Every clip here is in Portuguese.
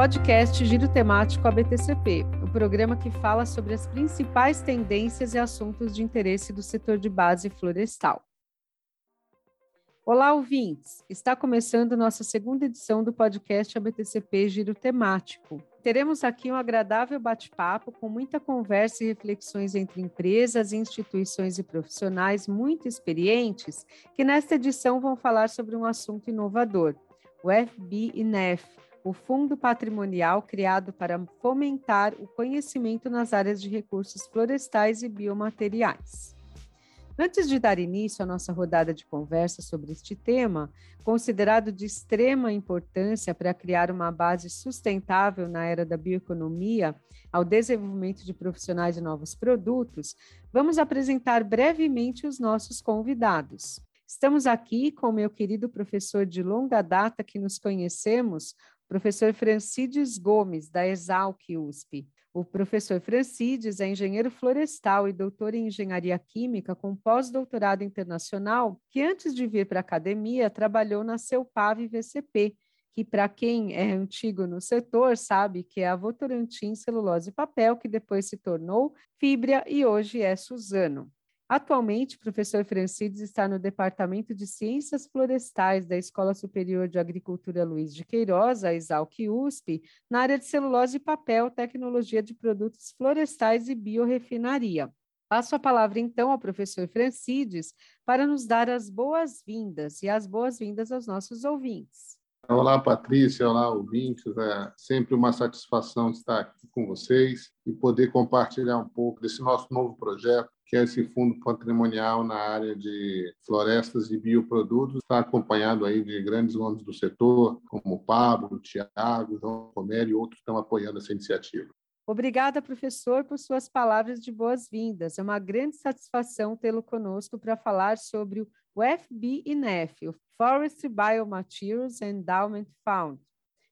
podcast Giro Temático ABTCP, o programa que fala sobre as principais tendências e assuntos de interesse do setor de base florestal. Olá, ouvintes! Está começando nossa segunda edição do podcast ABTCP Giro Temático. Teremos aqui um agradável bate-papo com muita conversa e reflexões entre empresas, instituições e profissionais muito experientes que nesta edição vão falar sobre um assunto inovador, o FBINEF, o Fundo Patrimonial criado para fomentar o conhecimento nas áreas de recursos florestais e biomateriais. Antes de dar início à nossa rodada de conversa sobre este tema, considerado de extrema importância para criar uma base sustentável na era da bioeconomia, ao desenvolvimento de profissionais de novos produtos, vamos apresentar brevemente os nossos convidados. Estamos aqui com o meu querido professor de longa data que nos conhecemos, professor Francides Gomes, da ESALQ/USP. O professor Francides é engenheiro florestal e doutor em engenharia química com pós-doutorado internacional, que antes de vir para a academia trabalhou na Celpave VCP, que para quem é antigo no setor sabe que é a Votorantim Celulose e Papel, que depois se tornou Fibria e hoje é Suzano. Atualmente, o professor Francides está no Departamento de Ciências Florestais da Escola Superior de Agricultura Luiz de Queiroz, a ESALQ/USP, na área de celulose e papel, tecnologia de produtos florestais e biorrefinaria. Passo a palavra, então, ao professor Francides para nos dar as boas-vindas e as boas-vindas aos nossos ouvintes. Olá, Patrícia, olá, ouvintes. É sempre uma satisfação estar aqui com vocês e poder compartilhar um pouco desse nosso novo projeto, que é esse fundo patrimonial na área de florestas e bioprodutos, está acompanhado aí de grandes nomes do setor, como o Pablo, o Tiago, o João Romero e outros que estão apoiando essa iniciativa. Obrigada, professor, por suas palavras de boas-vindas. É uma grande satisfação tê-lo conosco para falar sobre o FBINEF, o Forestry Biomaterials and Endowment Fund.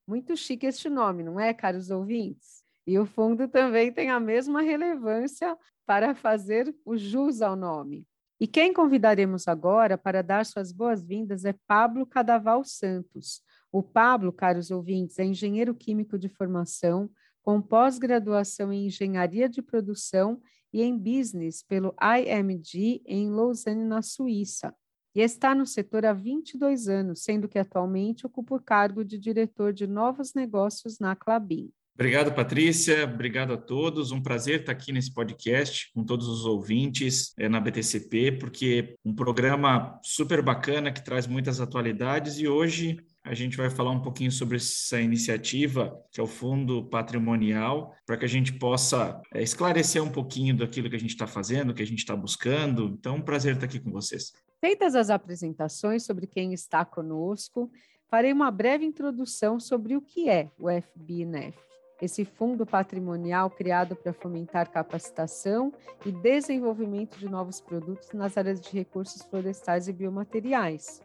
Muito chique este nome, não é, caros ouvintes? E o fundo também tem a mesma relevância para fazer o jus ao nome. E quem convidaremos agora para dar suas boas-vindas é Pablo Cadaval Santos. O Pablo, caros ouvintes, é engenheiro químico de formação, com pós-graduação em engenharia de produção e em business pelo IMD em Lausanne, na Suíça. E está no setor há 22 anos, sendo que atualmente ocupa o cargo de diretor de novos negócios na Klabin. Obrigado, Patrícia. Obrigado a todos. Um prazer estar aqui nesse podcast com todos os ouvintes na BTCP, porque é um programa super bacana que traz muitas atualidades e hoje a gente vai falar um pouquinho sobre essa iniciativa, que é o Fundo Patrimonial, para que a gente possa esclarecer um pouquinho daquilo que a gente está fazendo, que a gente está buscando. Então, um prazer estar aqui com vocês. Feitas as apresentações sobre quem está conosco, farei uma breve introdução sobre o que é o FBINEF. Esse fundo patrimonial criado para fomentar capacitação e desenvolvimento de novos produtos nas áreas de recursos florestais e biomateriais.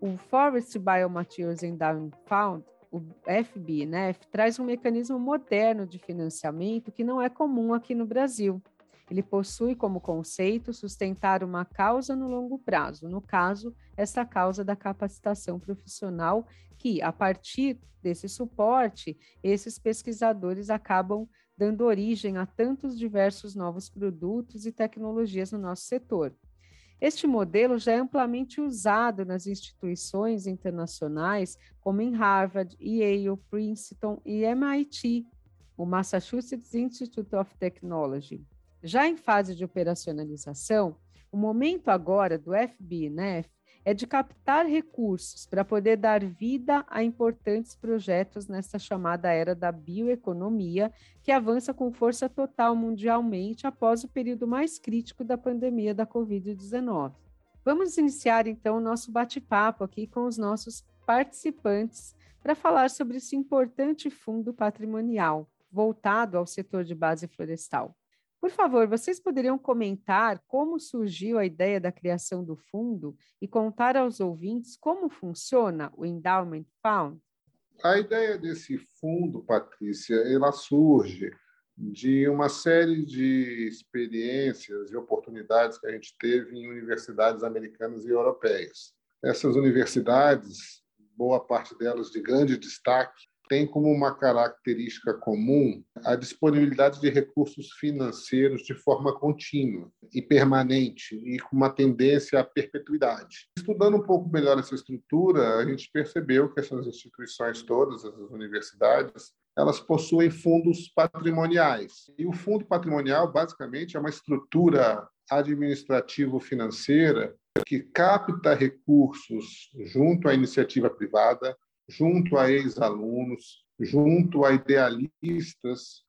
O Forest Biomaterials Endowment Fund, o FBINEF, traz um mecanismo moderno de financiamento que não é comum aqui no Brasil. Ele possui como conceito sustentar uma causa no longo prazo, no caso, essa causa da capacitação profissional que, a partir desse suporte, esses pesquisadores acabam dando origem a tantos diversos novos produtos e tecnologias no nosso setor. Este modelo já é amplamente usado nas instituições internacionais, como em Harvard, Yale, Princeton e MIT, o Massachusetts Institute of Technology. Já em fase de operacionalização, o momento agora do FBINEF é de captar recursos para poder dar vida a importantes projetos nessa chamada era da bioeconomia, que avança com força total mundialmente após o período mais crítico da pandemia da Covid-19. Vamos iniciar, então, o nosso bate-papo aqui com os nossos participantes para falar sobre esse importante fundo patrimonial voltado ao setor de base florestal. Por favor, vocês poderiam comentar como surgiu a ideia da criação do fundo e contar aos ouvintes como funciona o Endowment Fund? A ideia desse fundo, Patrícia, ela surge de uma série de experiências e oportunidades que a gente teve em universidades americanas e europeias. Essas universidades, boa parte delas de grande destaque, tem como uma característica comum a disponibilidade de recursos financeiros de forma contínua e permanente e com uma tendência à perpetuidade. Estudando um pouco melhor essa estrutura, a gente percebeu que essas instituições todas, as universidades, elas possuem fundos patrimoniais. E o fundo patrimonial, basicamente, é uma estrutura administrativo-financeira que capta recursos junto à iniciativa privada, junto a ex-alunos, junto a idealistas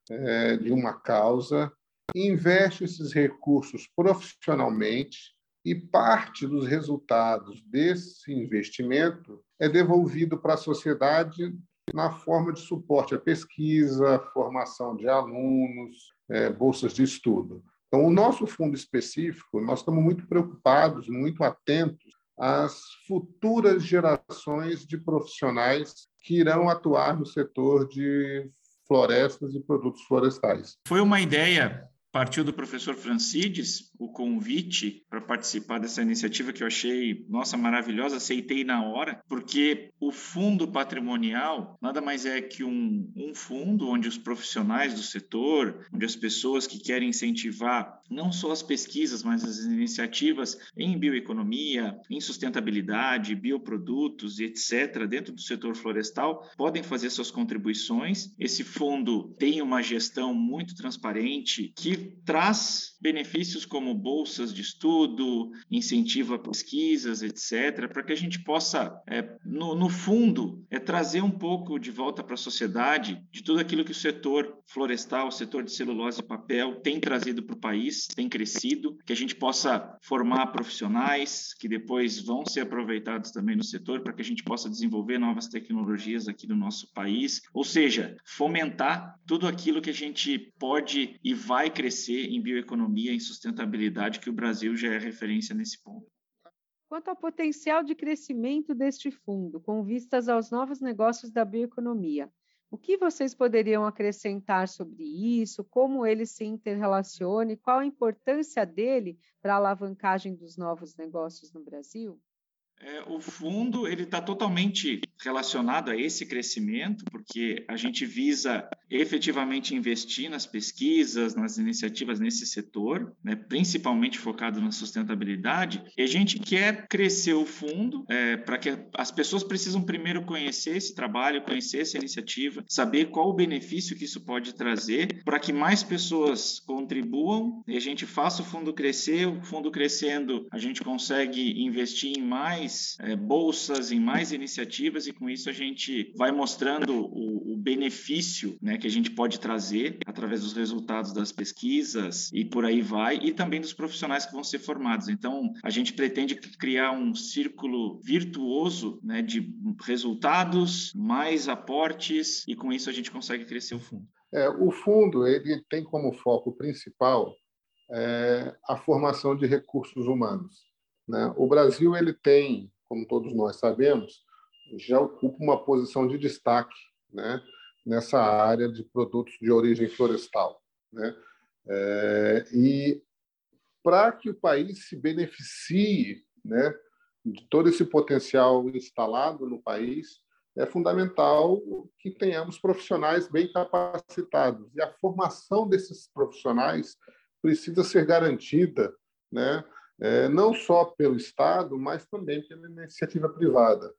de uma causa, investe esses recursos profissionalmente e parte dos resultados desse investimento é devolvido para a sociedade na forma de suporte à pesquisa, formação de alunos, bolsas de estudo. Então, o nosso fundo específico, nós estamos muito preocupados, muito atentos às futuras gerações de profissionais que irão atuar no setor de florestas e produtos florestais. Foi uma ideia, partiu do professor Francides, o convite para participar dessa iniciativa que eu achei, nossa, maravilhosa, aceitei na hora, porque o fundo patrimonial nada mais é que um fundo onde os profissionais do setor, onde as pessoas que querem incentivar não só as pesquisas, mas as iniciativas em bioeconomia, em sustentabilidade, bioprodutos, etc., dentro do setor florestal, podem fazer suas contribuições. Esse fundo tem uma gestão muito transparente que traz benefícios como bolsas de estudo, incentivo a pesquisas, etc., para que a gente possa, no fundo, trazer um pouco de volta para a sociedade de tudo aquilo que o setor florestal, o setor de celulose e papel tem trazido para o país, tem crescido, que a gente possa formar profissionais que depois vão ser aproveitados também no setor para que a gente possa desenvolver novas tecnologias aqui no nosso país, ou seja, fomentar tudo aquilo que a gente pode e vai crescer em bioeconomia, em sustentabilidade, que o Brasil já é referência nesse ponto. Quanto ao potencial de crescimento deste fundo, com vistas aos novos negócios da bioeconomia, o que vocês poderiam acrescentar sobre isso, como ele se interrelaciona e qual a importância dele para a alavancagem dos novos negócios no Brasil? O fundo está totalmente relacionado a esse crescimento, porque a gente visa efetivamente investir nas pesquisas, nas iniciativas nesse setor, né, principalmente focado na sustentabilidade, e a gente quer crescer o fundo para que as pessoas precisam primeiro conhecer esse trabalho, conhecer essa iniciativa, saber qual o benefício que isso pode trazer, para que mais pessoas contribuam e a gente faça o fundo crescer. O fundo crescendo, a gente consegue investir em mais bolsas, em mais iniciativas, e com isso a gente vai mostrando o benefício, né, que a gente pode trazer através dos resultados das pesquisas e por aí vai, e também dos profissionais que vão ser formados. Então, a gente pretende criar um círculo virtuoso, né, de resultados, mais aportes, e com isso a gente consegue crescer o fundo. O fundo ele tem como foco principal a formação de recursos humanos, né? O Brasil ele tem, como todos nós sabemos, já ocupa uma posição de destaque, né, nessa área de produtos de origem florestal, né? E para que o país se beneficie, né, de todo esse potencial instalado no país, é fundamental que tenhamos profissionais bem capacitados. E a formação desses profissionais precisa ser garantida, né, não só pelo Estado, mas também pela iniciativa privada.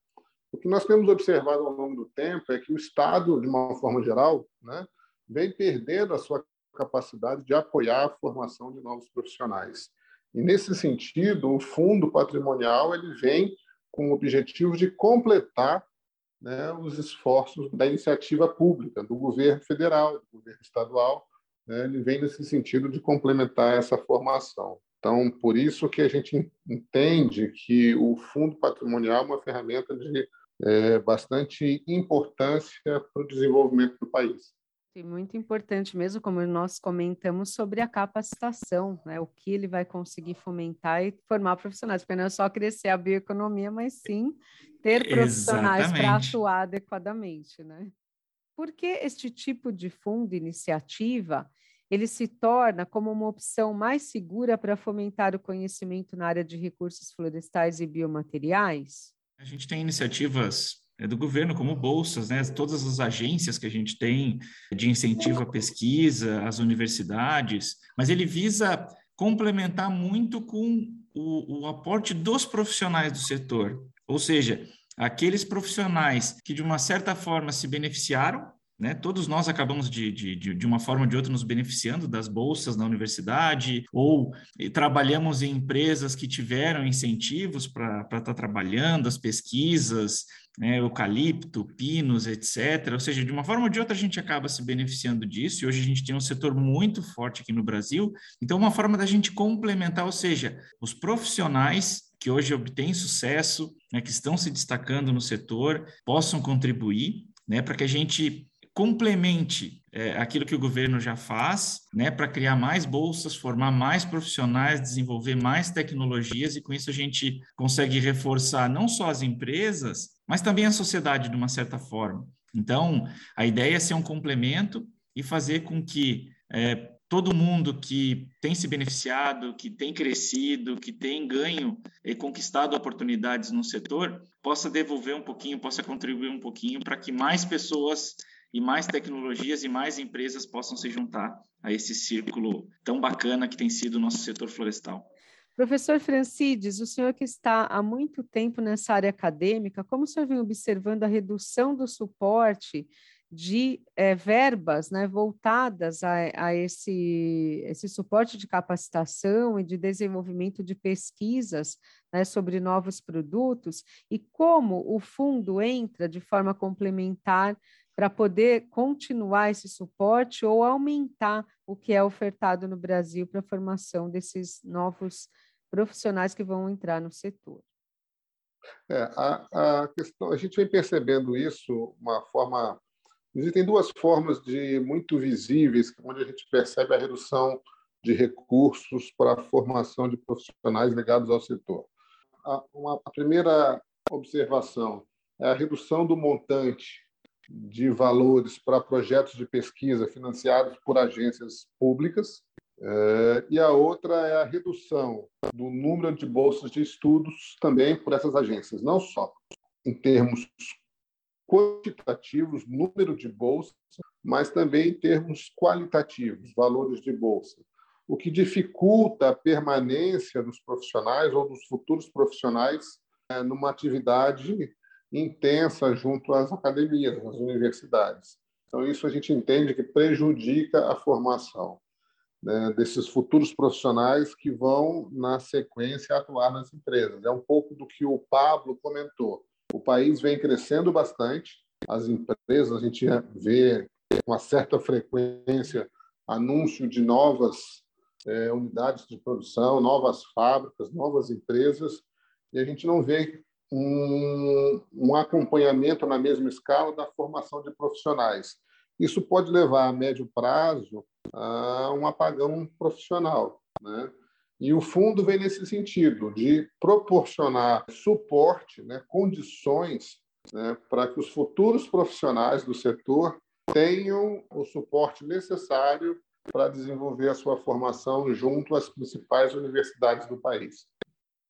O que nós temos observado ao longo do tempo é que o Estado, de uma forma geral, né, vem perdendo a sua capacidade de apoiar a formação de novos profissionais. E, nesse sentido, o fundo patrimonial ele vem com o objetivo de completar, né, os esforços da iniciativa pública, do governo federal, do governo estadual, né, ele vem nesse sentido de complementar essa formação. Então, por isso que a gente entende que o fundo patrimonial é uma ferramenta de bastante importância para o desenvolvimento do país. E muito importante mesmo, como nós comentamos, sobre a capacitação, né? O que ele vai conseguir fomentar e formar profissionais, porque não é só crescer a bioeconomia, mas sim ter profissionais para atuar adequadamente, né? Porque este tipo de fundo, iniciativa, ele se torna como uma opção mais segura para fomentar o conhecimento na área de recursos florestais e biomateriais? A gente tem iniciativas do governo, como bolsas, né? Todas as agências que a gente tem de incentivo à pesquisa, as universidades, mas ele visa complementar muito com o aporte dos profissionais do setor, ou seja, aqueles profissionais que de uma certa forma se beneficiaram, né? Todos nós acabamos de uma forma ou de outra nos beneficiando das bolsas na universidade, ou trabalhamos em empresas que tiveram incentivos para estar trabalhando as pesquisas, né? Eucalipto, pinos, etc. Ou seja, de uma forma ou de outra a gente acaba se beneficiando disso, e hoje a gente tem um setor muito forte aqui no Brasil. Então, uma forma da gente complementar, ou seja, os profissionais que hoje obtêm sucesso, né? Que estão se destacando no setor, possam contribuir, né? Para que a gente complemente aquilo que o governo já faz, né, para criar mais bolsas, formar mais profissionais, desenvolver mais tecnologias, e com isso a gente consegue reforçar não só as empresas, mas também a sociedade de uma certa forma. Então, a ideia é ser um complemento e fazer com que todo mundo que tem se beneficiado, que tem crescido, que tem ganho e conquistado oportunidades no setor, possa devolver um pouquinho, possa contribuir um pouquinho para que mais pessoas e mais tecnologias e mais empresas possam se juntar a esse círculo tão bacana que tem sido o nosso setor florestal. Professor Francides, o senhor que está há muito tempo nessa área acadêmica, como o senhor vem observando a redução do suporte de verbas, né, voltadas a esse suporte de capacitação e de desenvolvimento de pesquisas, né, sobre novos produtos, e como o fundo entra de forma complementar para poder continuar esse suporte ou aumentar o que é ofertado no Brasil para a formação desses novos profissionais que vão entrar no setor? A questão, a gente vem percebendo isso, uma forma... Existem duas formas de muito visíveis, onde a gente percebe a redução de recursos para a formação de profissionais ligados ao setor. A primeira observação é a redução do montante de valores para projetos de pesquisa financiados por agências públicas, e a outra é a redução do número de bolsas de estudos também por essas agências, não só em termos quantitativos, número de bolsas, mas também em termos qualitativos, valores de bolsa, o que dificulta a permanência dos profissionais ou dos futuros profissionais numa atividade intensa junto às academias, às universidades. Então, isso a gente entende que prejudica a formação, né, desses futuros profissionais que vão, na sequência, atuar nas empresas. É um pouco do que o Pablo comentou. O país vem crescendo bastante, as empresas, a gente vê com uma certa frequência anúncio de novas unidades de produção, novas fábricas, novas empresas, e a gente não vê um acompanhamento na mesma escala da formação de profissionais. Isso pode levar, a médio prazo, a um apagão profissional, né? E o fundo vem nesse sentido, de proporcionar suporte, né, condições, né, para que os futuros profissionais do setor tenham o suporte necessário para desenvolver a sua formação junto às principais universidades do país.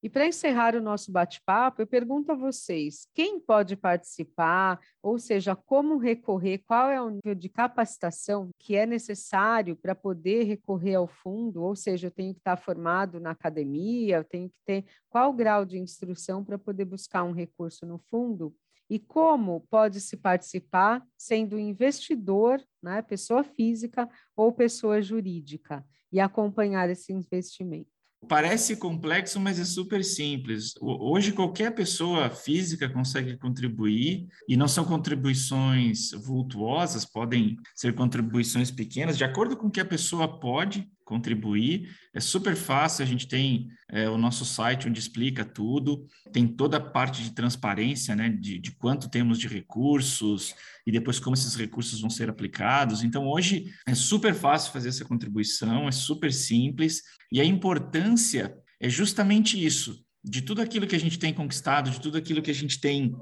E para encerrar o nosso bate-papo, eu pergunto a vocês, quem pode participar, ou seja, como recorrer, qual é o nível de capacitação que é necessário para poder recorrer ao fundo, ou seja, eu tenho que estar formado na academia, eu tenho que ter qual grau de instrução para poder buscar um recurso no fundo, e como pode-se participar sendo investidor, né, pessoa física ou pessoa jurídica, e acompanhar esse investimento. Parece complexo, mas é super simples. Hoje, qualquer pessoa física consegue contribuir, e não são contribuições vultuosas, podem ser contribuições pequenas, de acordo com o que a pessoa pode contribuir. É super fácil, a gente tem o nosso site onde explica tudo, tem toda a parte de transparência, né, de quanto temos de recursos e depois como esses recursos vão ser aplicados. Então, hoje é super fácil fazer essa contribuição, é super simples, e a importância é justamente isso, de tudo aquilo que a gente tem conquistado, de tudo aquilo que a gente tem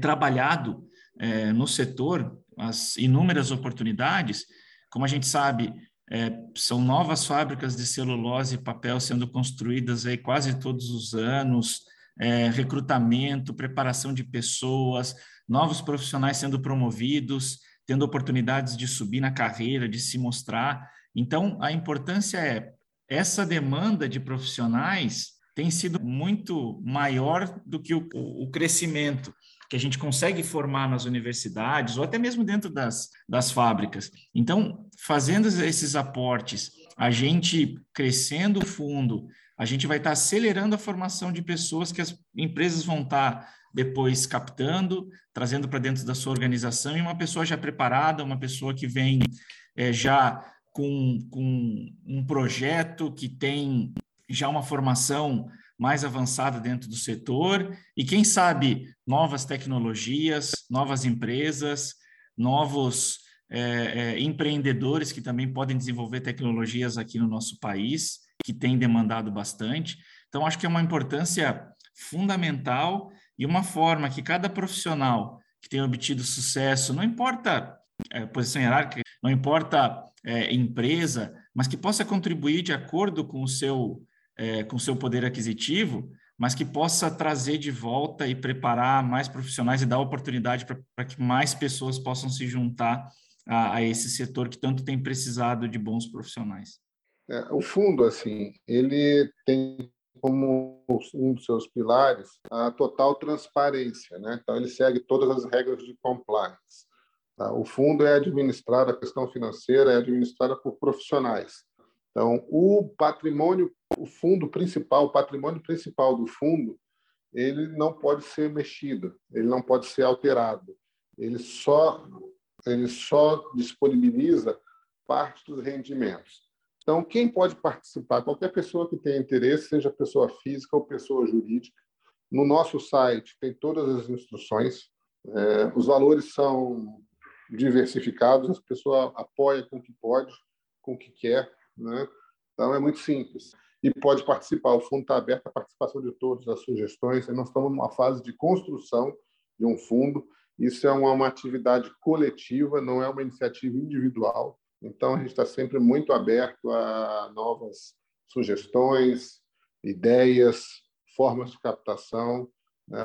trabalhado no setor, as inúmeras oportunidades. Como a gente sabe, são novas fábricas de celulose e papel sendo construídas aí quase todos os anos, recrutamento, preparação de pessoas, novos profissionais sendo promovidos, tendo oportunidades de subir na carreira, de se mostrar. Então, a importância é, essa demanda de profissionais tem sido muito maior do que o crescimento que a gente consegue formar nas universidades ou até mesmo dentro das fábricas. Então, fazendo esses aportes, a gente crescendo o fundo, a gente vai estar acelerando a formação de pessoas que as empresas vão estar depois captando, trazendo para dentro da sua organização, e uma pessoa já preparada, uma pessoa que vem já com um projeto, que tem já uma formação mais avançada dentro do setor, e quem sabe novas tecnologias, novas empresas, novos empreendedores que também podem desenvolver tecnologias aqui no nosso país, que tem demandado bastante. Então, acho que é uma importância fundamental e uma forma que cada profissional que tem obtido sucesso, não importa posição hierárquica, não importa empresa, mas que possa contribuir de acordo com o seu poder aquisitivo, mas que possa trazer de volta e preparar mais profissionais e dar oportunidade para que mais pessoas possam se juntar a esse setor que tanto tem precisado de bons profissionais. O fundo, assim, ele tem como um dos seus pilares a total transparência, né? Então, ele segue todas as regras de compliance. Tá? O fundo é administrado, a questão financeira é administrada por profissionais. Então, o patrimônio principal do fundo, ele não pode ser mexido, ele não pode ser alterado. Ele só disponibiliza parte dos rendimentos. Então, quem pode participar? Qualquer pessoa que tenha interesse, seja pessoa física ou pessoa jurídica. No nosso site tem todas as instruções. Os valores são diversificados, a pessoa apoia com o que pode, com o que quer, né? Então, é muito simples. E pode participar. O fundo está aberto à participação de todos, as sugestões. Nós estamos numa fase de construção de um fundo. Isso é uma atividade coletiva, não é uma iniciativa individual. Então, a gente está sempre muito aberto a novas sugestões, ideias, formas de captação.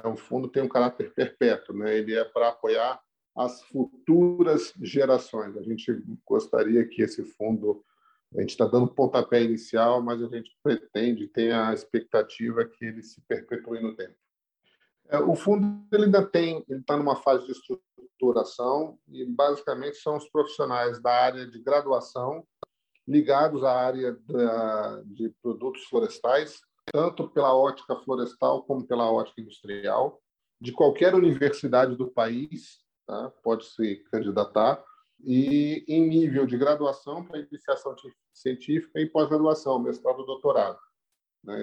O fundo tem um caráter perpétuo, né? Ele é para apoiar as futuras gerações. A gente gostaria que esse fundo... A gente está dando pontapé inicial, mas a gente pretende, tem a expectativa que ele se perpetue no tempo. O fundo ele está numa fase de estruturação e, basicamente, são os profissionais da área de graduação ligados à área de produtos florestais, tanto pela ótica florestal como pela ótica industrial, de qualquer universidade do país, tá? Pode se candidatar, e em nível de graduação para iniciação científica e pós-graduação, mestrado e doutorado.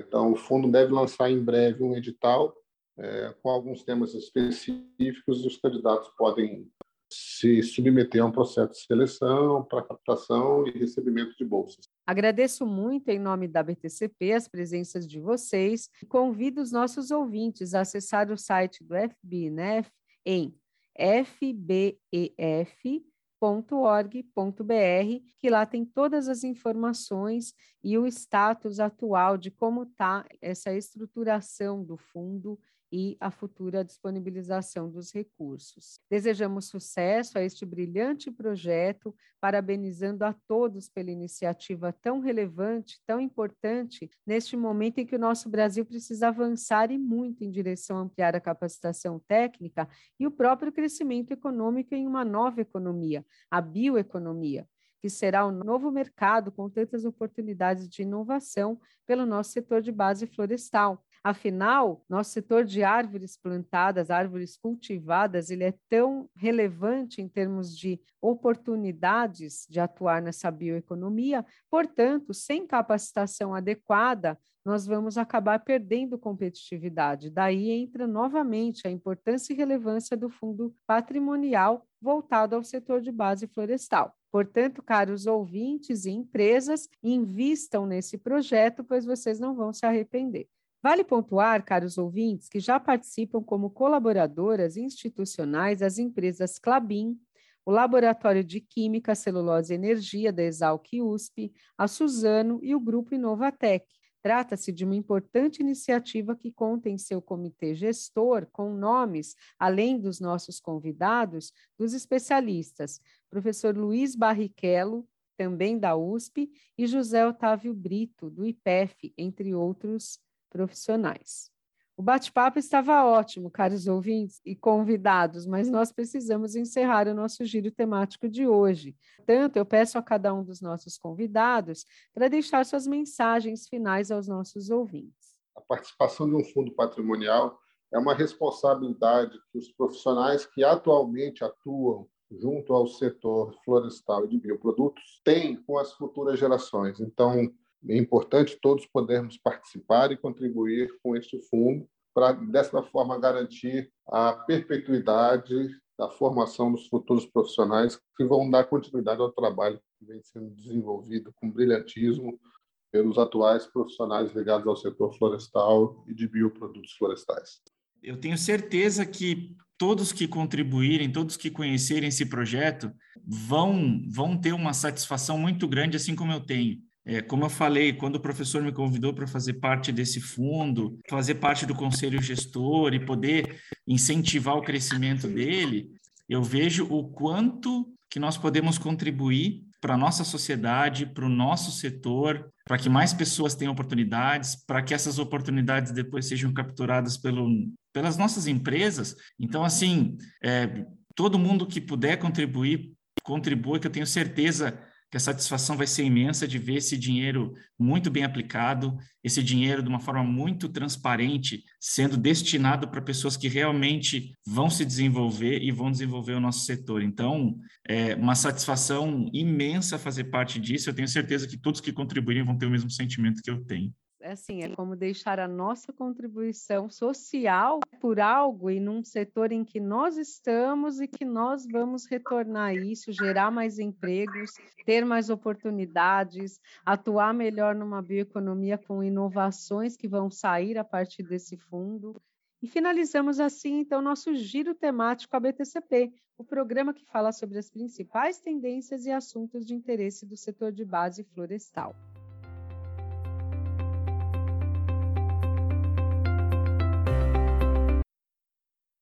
Então, o fundo deve lançar em breve um edital com alguns temas específicos, e os candidatos podem se submeter a um processo de seleção para captação e recebimento de bolsas. Agradeço muito, em nome da ABTCP, as presenças de vocês. Convido os nossos ouvintes a acessar o site do FBINEF em fbef.org.br, que lá tem todas as informações e o status atual de como está essa estruturação do fundo e a futura disponibilização dos recursos. Desejamos sucesso a este brilhante projeto, parabenizando a todos pela iniciativa tão relevante, tão importante, neste momento em que o nosso Brasil precisa avançar e muito em direção a ampliar a capacitação técnica e o próprio crescimento econômico em uma nova economia, a bioeconomia, que será um novo mercado com tantas oportunidades de inovação pelo nosso setor de base florestal. Afinal, nosso setor de árvores plantadas, árvores cultivadas, ele é tão relevante em termos de oportunidades de atuar nessa bioeconomia. Portanto, sem capacitação adequada, nós vamos acabar perdendo competitividade. Daí entra novamente a importância e relevância do fundo patrimonial voltado ao setor de base florestal. Portanto, caros ouvintes e empresas, invistam nesse projeto, pois vocês não vão se arrepender. Vale pontuar, caros ouvintes, que já participam como colaboradoras institucionais as empresas Klabin, o Laboratório de Química, Celulose e Energia da ESALQ/USP, a Suzano e o Grupo Innovatech. Trata-se de uma importante iniciativa que conta em seu comitê gestor com nomes, além dos nossos convidados, dos especialistas, professor Luiz Barrichello, também da USP, e José Otávio Brito, do IPEF, entre outros profissionais. O bate-papo estava ótimo, caros ouvintes e convidados, mas nós precisamos encerrar o nosso giro temático de hoje. Portanto, eu peço a cada um dos nossos convidados para deixar suas mensagens finais aos nossos ouvintes. A participação de um fundo patrimonial é uma responsabilidade que os profissionais que atualmente atuam junto ao setor florestal e de bioprodutos têm com as futuras gerações. Então, é importante todos podermos participar e contribuir com este fundo para, dessa forma, garantir a perpetuidade da formação dos futuros profissionais que vão dar continuidade ao trabalho que vem sendo desenvolvido com brilhantismo pelos atuais profissionais ligados ao setor florestal e de bioprodutos florestais. Eu tenho certeza que todos que contribuírem, todos que conhecerem esse projeto vão ter uma satisfação muito grande, assim como eu tenho. Como eu falei, quando o professor me convidou para fazer parte desse fundo, fazer parte do conselho gestor e poder incentivar o crescimento dele, eu vejo o quanto que nós podemos contribuir para a nossa sociedade, para o nosso setor, para que mais pessoas tenham oportunidades, para que essas oportunidades depois sejam capturadas pelas nossas empresas. Então, assim, todo mundo que puder contribuir, contribua, que eu tenho certeza que a satisfação vai ser imensa de ver esse dinheiro muito bem aplicado, esse dinheiro de uma forma muito transparente, sendo destinado para pessoas que realmente vão se desenvolver e vão desenvolver o nosso setor. Então, é uma satisfação imensa fazer parte disso. Eu tenho certeza que todos que contribuírem vão ter o mesmo sentimento que eu tenho. É como deixar a nossa contribuição social por algo e num setor em que nós estamos e que nós vamos retornar isso, gerar mais empregos, ter mais oportunidades, atuar melhor numa bioeconomia com inovações que vão sair a partir desse fundo. E finalizamos assim, então, nosso Giro Temático ABTCP, o programa que fala sobre as principais tendências e assuntos de interesse do setor de base florestal.